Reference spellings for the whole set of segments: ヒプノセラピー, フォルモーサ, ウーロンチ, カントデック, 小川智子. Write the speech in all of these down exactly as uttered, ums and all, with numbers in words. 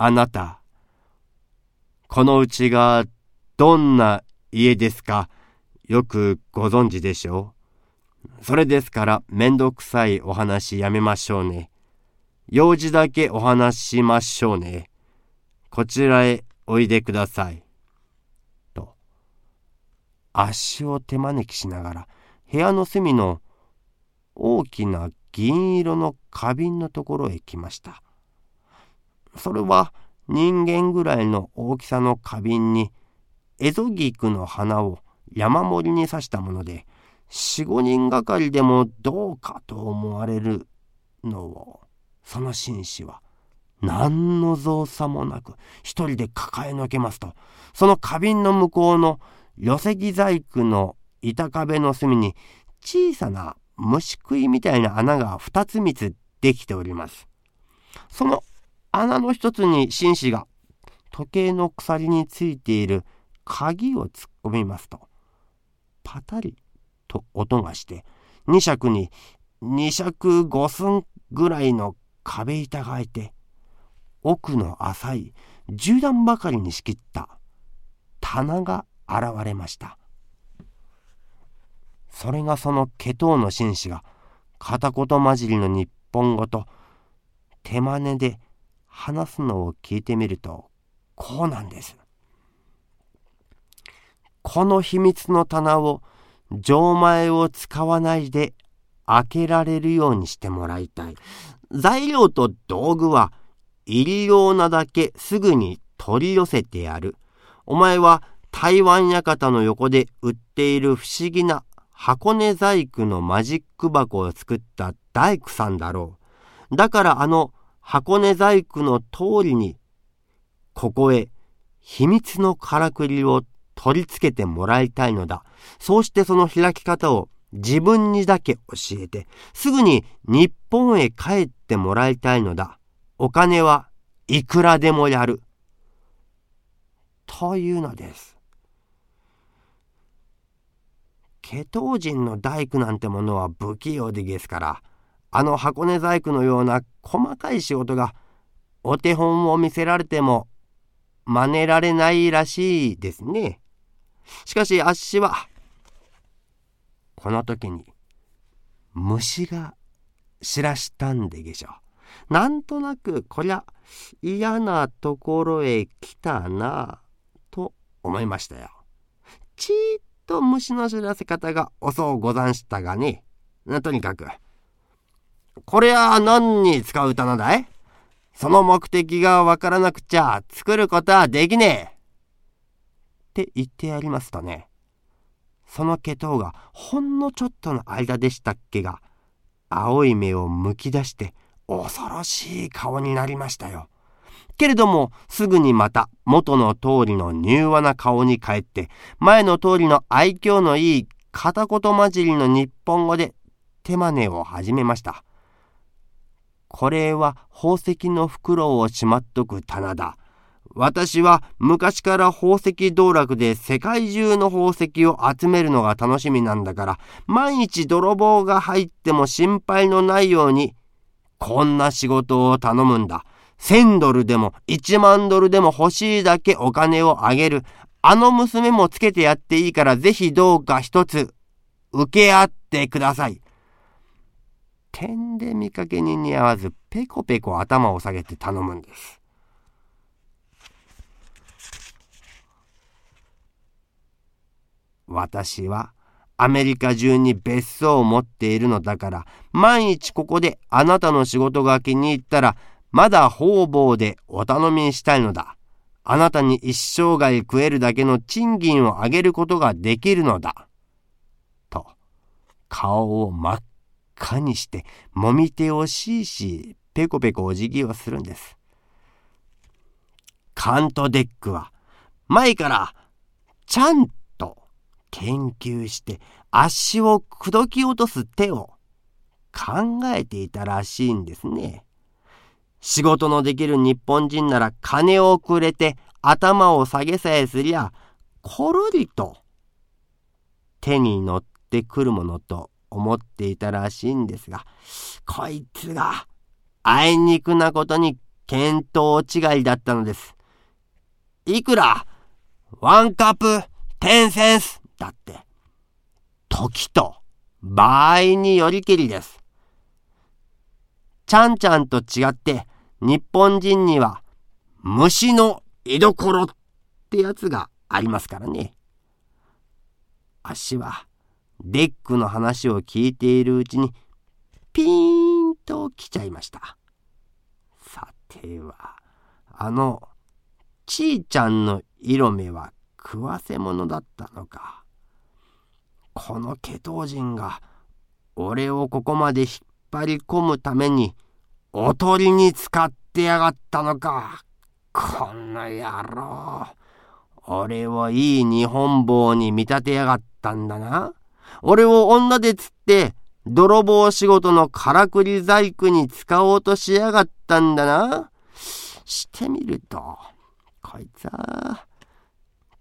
あなた、このうちがどんな家ですか、よくご存知でしょう。それですからめんどくさいお話やめましょうね。用事だけお話しましょうね。こちらへおいでください。と、足を手招きしながら、部屋の隅の大きな銀色の花瓶のところへ来ました。それは人間ぐらいの大きさの花瓶に、エゾギクの花を山盛りに刺したもので、四五人がかりでもどうかと思われるのを、その紳士は何の造作もなく一人で抱えのけますと、その花瓶の向こうの寄席細工の板壁の隅に小さな虫食いみたいな穴が二つ三つできております。その穴の一つに紳士が時計の鎖についている鍵を突っ込みますと、パタリと音がして二尺に二尺五寸ぐらいの壁板が開いて、奥の浅い十段ばかりに仕切った棚が現れました。それがその毛頭の紳士が片言混じりの日本語と手真似で話すのを聞いてみると、こうなんです。この秘密の棚を錠前を使わないで開けられるようにしてもらいたい。材料と道具は入り用なだけすぐに取り寄せてやる。お前は台湾館の横で売っている不思議な箱根細工のマジック箱を作った大工さんだろう。だからあの箱根細工の通りに、ここへ秘密のからくりを取り付けてもらいたいのだ。そうしてその開き方を自分にだけ教えて、すぐに日本へ帰ってもらいたいのだ。お金はいくらでもやる。というのです。毛頭人の大工なんてものは不器用でですから、あの箱根細工のような細かい仕事がお手本を見せられても真似られないらしいですね。しかしあっしは、この時に虫が知らしたんでげしょう。なんとなくこりゃ嫌なところへ来たなと思いましたよ。ちーっと虫の知らせ方が遅うござんしたがね。とにかくこれは何に使う棚だい。その目的がわからなくちゃ作ることはできねえって言ってやりますとね、その毛頭がほんのちょっとの間でしたっけが、青い目をむき出して恐ろしい顔になりましたよ。けれどもすぐにまた元の通りの柔和な顔に帰って、前の通りの愛嬌のいい片言混じりの日本語で手真似を始めました。これは宝石の袋をしまっとく棚だ。私は昔から宝石道楽で世界中の宝石を集めるのが楽しみなんだから、毎日泥棒が入っても心配のないようにこんな仕事を頼むんだ。千ドルでも一万ドルでも欲しいだけお金をあげる。あの娘もつけてやっていいから、ぜひどうか一つ受け合ってください。点で見かけに似合わずペコペコ頭を下げて頼むんです。私はアメリカ中に別荘を持っているのだから、毎日ここであなたの仕事が気に入ったらまだ方々でお頼みしたいのだ。あなたに一生涯食えるだけの賃金を上げることができるのだ。と顔を真っ赤にしてもみ手をしいしペコペコお辞儀をするんです。カントデックは前からちゃんと研究して足をくどき落とす手を考えていたらしいんですね。仕事のできる日本人なら金をくれて頭を下げさえすりゃ、ころりと手に乗ってくるものと思っていたらしいんですが、こいつがあいにくなことに見当違いだったのです。いくら、ワンカップ、テンセンスだって、時と場合によりけりです。ちゃんちゃんと違って、日本人には、虫の居所ってやつがありますからね。あっしは、デックの話を聞いているうちに、ピーンと来ちゃいました。さては、あの、ちいちゃんの色目は食わせ者だったのか。このケトウ人が、俺をここまで引っ張り込むために、おとりに使ってやがったのか。この野郎、俺をいい日本棒に見立てやがったんだな。俺を女で釣って、泥棒仕事のからくり細工に使おうとしやがったんだな。してみると、こいつは、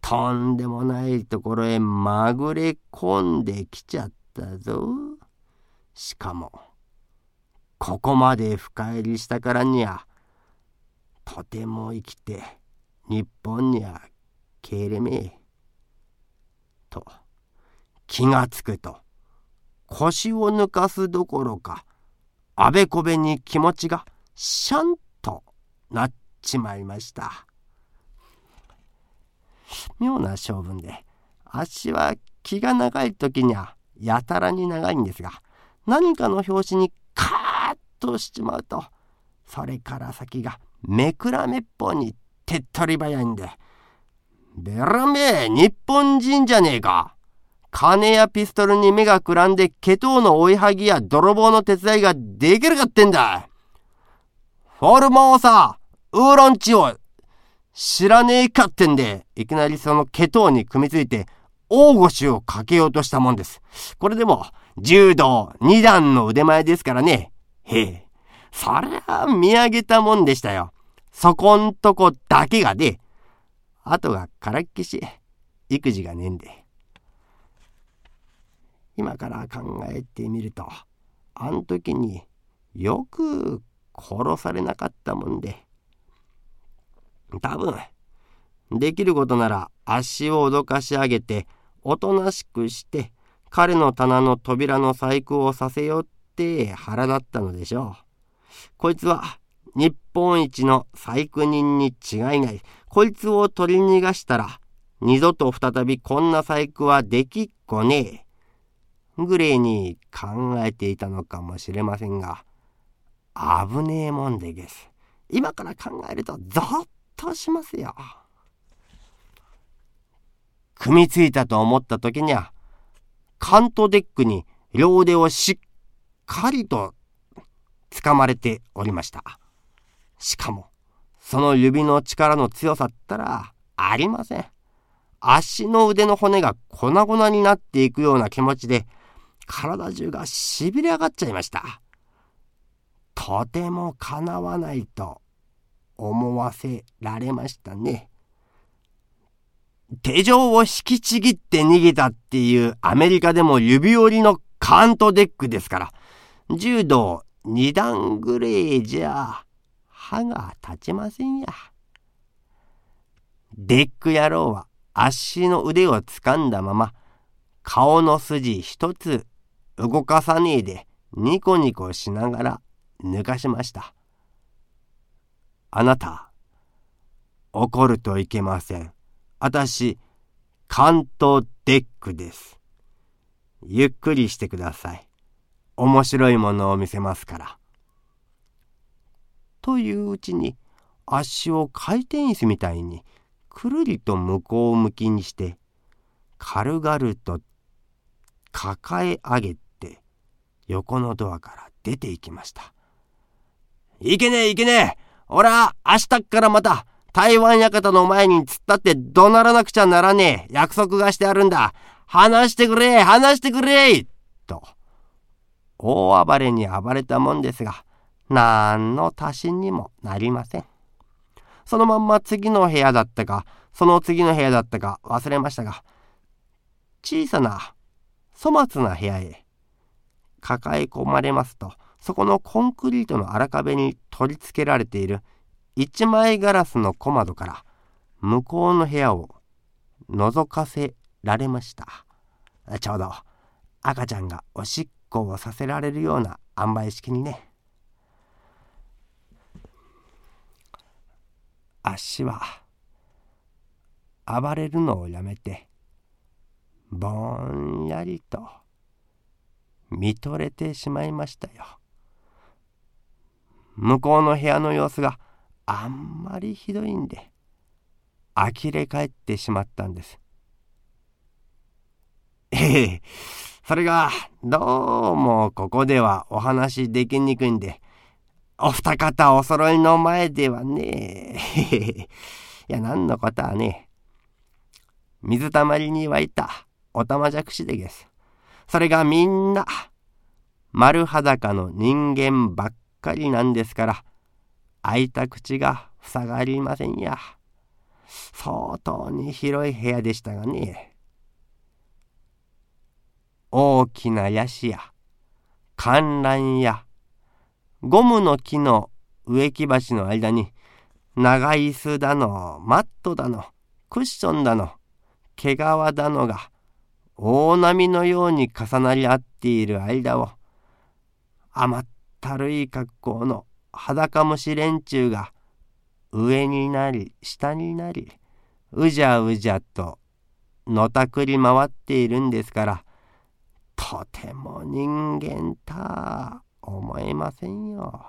とんでもないところへまぐれ込んできちゃったぞ。しかも、ここまで深入りしたからには、とても生きて、日本には帰れめえ。と、気がつくと、腰を抜かすどころか、あべこべに気持ちがシャンとなっちまいました。妙な性分で、あっしは気が長い時にはやたらに長いんですが、何かの拍子にカーッとしちまうと、それから先がめくらめっぽうに手っ取り早いんで、べらめえ日本人じゃねえか。金やピストルに目がくらんで、ケトウの追いはぎや泥棒の手伝いができるかってんだ。フォルモーサ、ウーロンチを知らねえかってんで、いきなりそのケトウに組みついて、大腰をかけようとしたもんです。これでも、柔道二段の腕前ですからね。へえ、そりゃ見上げたもんでしたよ。そこんとこだけがで、あとがからっきし、育児がねえんで。今から考えてみると、あの時によく殺されなかったもんで、多分できることなら足を脅かし上げて、おとなしくして彼の棚の扉の細工をさせようって腹だったのでしょう。こいつは日本一の細工人に違いない。こいつを取り逃がしたら二度と再びこんな細工はできっこねえぐれいに考えていたのかもしれませんが、危ねえもんでげす。今から考えるとゾッとしますよ。組みついたと思った時には、カントデックに両腕をしっかりと掴まれておりました。しかも、その指の力の強さったらありません。足の腕の骨が粉々になっていくような気持ちで、体中がしびれ上がっちゃいました。とてもかなわないと思わせられましたね。手錠を引きちぎって逃げたっていうアメリカでも指折りのカントデックですから、柔道二段ぐらいじゃ歯が立ちませんや。デック野郎は足の腕を掴んだまま、顔の筋一つ動かさねえでニコニコしながら抜かしました。あなた、怒るといけません。あたし、カントデックです。ゆっくりしてください。面白いものを見せますから。といううちに、足を回転椅子みたいに、くるりと向こう向きにして、軽々と抱え上げて、横のドアから出て行きました。いけねえいけねえ、俺は明日からまた台湾館の前に突っ立って怒鳴らなくちゃならねえ約束がしてあるんだ。話してくれ話してくれと、大暴れに暴れたもんですが、なんの足しにもなりません。そのまんま次の部屋だったか、その次の部屋だったか忘れましたが、小さな粗末な部屋へ抱え込まれますと、そこのコンクリートの荒壁に取り付けられている一枚ガラスの小窓から向こうの部屋を覗かせられました。ちょうど赤ちゃんがおしっこをさせられるような塩梅式にね。あっしは暴れるのをやめてぼんやりと見とれてしまいましたよ。向こうの部屋の様子があんまりひどいんで呆れ返ってしまったんです。ええ、それがどうもここではお話できにくいんで、お二方お揃いの前ではねえいや、何のことはね、水たまりに湧いたおたまじゃくしでげす。それがみんな丸裸の人間ばっかりなんですから、開いた口が塞がりませんや。相当に広い部屋でしたがね、大きなヤシや観覧やゴムの木の植木鉢の間に長い椅子だのマットだのクッションだの毛皮だのが大波のように重なり合っている間を、甘ったるい格好の裸虫連中が上になり下になり、うじゃうじゃとのたくり回っているんですから、とても人間たぁ思えませんよ。